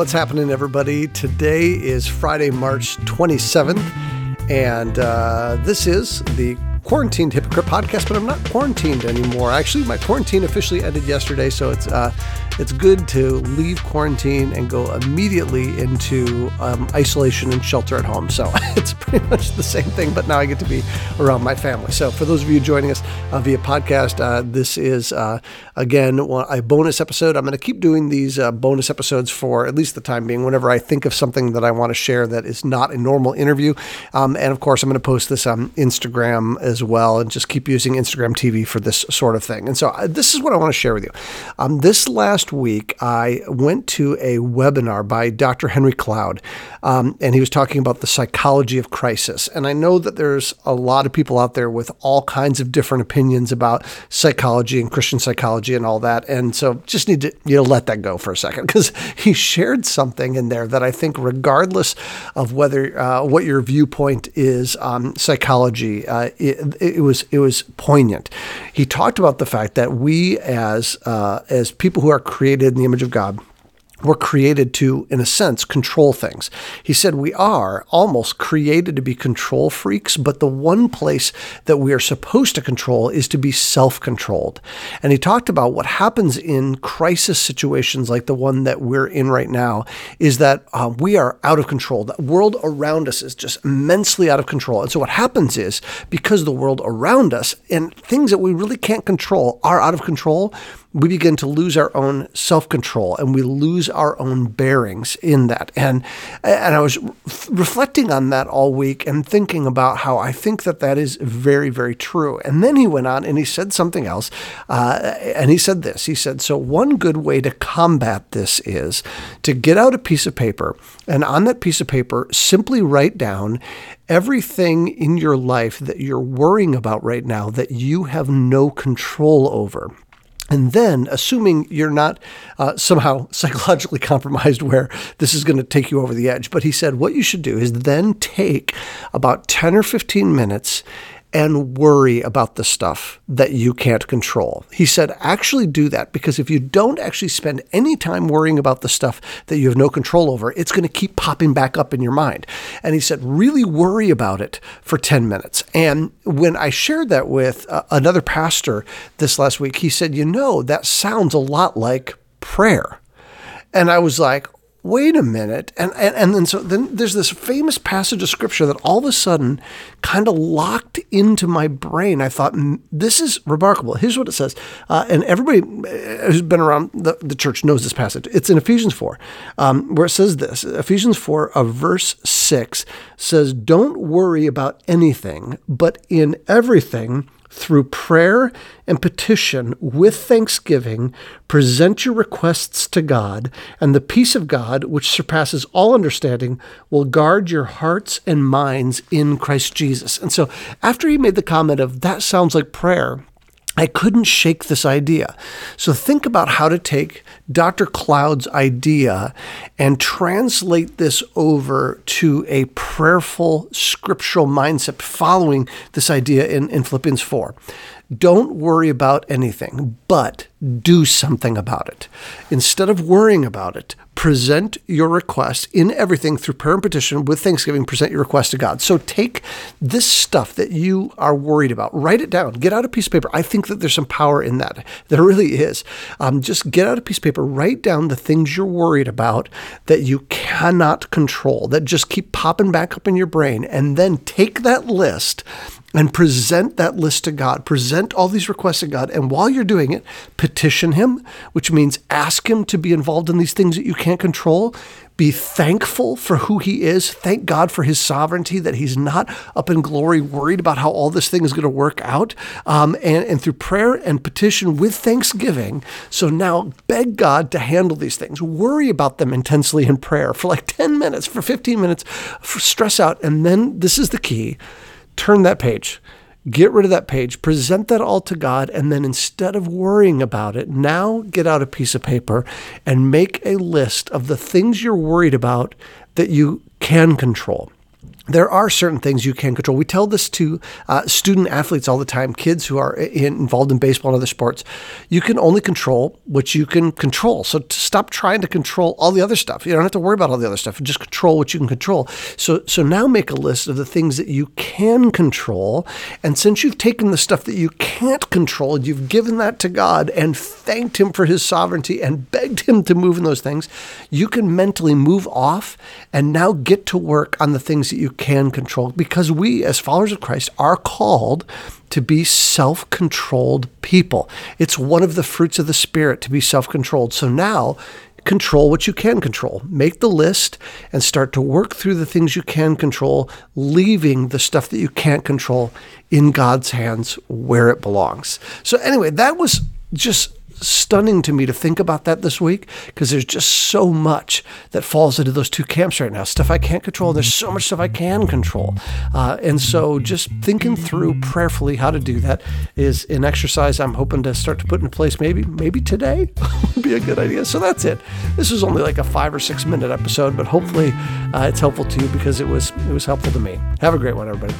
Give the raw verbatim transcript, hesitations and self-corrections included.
What's happening, everybody? Today is Friday, March twenty-seventh, and uh, this is the Quarantined Hypocrite Podcast, but I'm not quarantined anymore. Actually, my quarantine officially ended yesterday, so it's uh, it's good to leave quarantine and go immediately into um, isolation and shelter at home. So it's pretty much the same thing, but now I get to be around my family. So for those of you joining us uh, via podcast, uh, this is, uh, again, a bonus episode. I'm going to keep doing these uh, bonus episodes for at least the time being, whenever I think of something that I want to share that is not a normal interview. Um, and of course, I'm going to post this on Instagram as well, and just keep using Instagram T V for this sort of thing. And so uh, this is what I want to share with you. Um, this last week, I went to a webinar by Doctor Henry Cloud, um, and he was talking about the psychology of crisis. And I know that there's a lot of people out there with all kinds of different opinions about psychology and Christian psychology and all that. And so just need to, you know, let that go for a second, because he shared something in there that I think, regardless of whether uh, what your viewpoint is on psychology, uh, it, It was it was poignant. He talked about the fact that we as uh, as people who are created in the image of God were created to, in a sense, control things. He said we are almost created to be control freaks, but the one place that we are supposed to control is to be self-controlled. And he talked about what happens in crisis situations like the one that we're in right now is that uh, we are out of control. The world around us is just immensely out of control. And so what happens is, because the world around us and things that we really can't control are out of control, we begin to lose our own self-control and we lose our own bearings in that. And and I was reflecting on that all week and thinking about how I think that that is very, very true. And then he went on and he said something else. Uh, and he said this, he said, so one good way to combat this is to get out a piece of paper, and on that piece of paper, simply write down everything in your life that you're worrying about right now that you have no control over. And then, assuming you're not uh, somehow psychologically compromised where this is going to take you over the edge, but he said what you should do is then take about ten or fifteen minutes and worry about the stuff that you can't control. He said, actually do that, because if you don't actually spend any time worrying about the stuff that you have no control over, it's going to keep popping back up in your mind. And he said, really worry about it for ten minutes. And when I shared that with uh, another pastor this last week, he said, you know, that sounds a lot like prayer. And I was like, wait a minute. And, and and then so then there's this famous passage of scripture that all of a sudden kind of locked into my brain. I thought, this is remarkable. Here's what it says. Uh, and everybody who's been around the, the church knows this passage. It's in Ephesians four, um, where it says this. Ephesians four, uh, verse six says, don't worry about anything, but in everything, through prayer and petition with thanksgiving, present your requests to God, and the peace of God, which surpasses all understanding, will guard your hearts and minds in Christ Jesus. And so after he made the comment of that sounds like prayer, I couldn't shake this idea. So think about how to take Doctor Cloud's idea and translate this over to a prayerful scriptural mindset following this idea in, in Philippians four. Don't worry about anything, but do something about it. Instead of worrying about it, present your request in everything through prayer and petition with thanksgiving, present your request to God. So take this stuff that you are worried about, write it down, get out a piece of paper. I think that there's some power in that. There really is. Um, just get out a piece of paper, write down the things you're worried about that you cannot control, that just keep popping back up in your brain, and then take that list and present that list to God, present all these requests to God. And while you're doing it, petition him, which means ask him to be involved in these things that you can't control. Be thankful for who he is. Thank God for his sovereignty, that he's not up in glory worried about how all this thing is going to work out. Um, and, and through prayer and petition with thanksgiving. So now beg God to handle these things. Worry about them intensely in prayer for like ten minutes, for fifteen minutes, for stress out. And then this is the key. Turn that page, get rid of that page, present that all to God, and then instead of worrying about it, now get out a piece of paper and make a list of the things you're worried about that you can control. there are certain things you can control. We tell this to uh, student athletes all the time, kids who are in, involved in baseball and other sports. You can only control what you can control. So stop trying to control all the other stuff. You don't have to worry about all the other stuff. Just control what you can control. So, so now make a list of the things that you can control. And since you've taken the stuff that you can't control, you've given that to God and thanked Him for His sovereignty and begged Him to move in those things, you can mentally move off and now get to work on the things that you can control, because we as followers of Christ are called to be self-controlled people. It's one of the fruits of the Spirit to be self-controlled. So now control what you can control. Make the list and start to work through the things you can control, leaving the stuff that you can't control in God's hands where it belongs. So anyway, that was just stunning to me to think about that this week, because there's just so much that falls into those two camps right now. Stuff I can't control, and there's so much stuff I can control. Uh, and so just thinking through prayerfully how to do that is an exercise I'm hoping to start to put into place maybe maybe today would be a good idea. So that's it. This was only like a five or six minute episode, but hopefully uh, it's helpful to you, because it was it was helpful to me. Have a great one, everybody.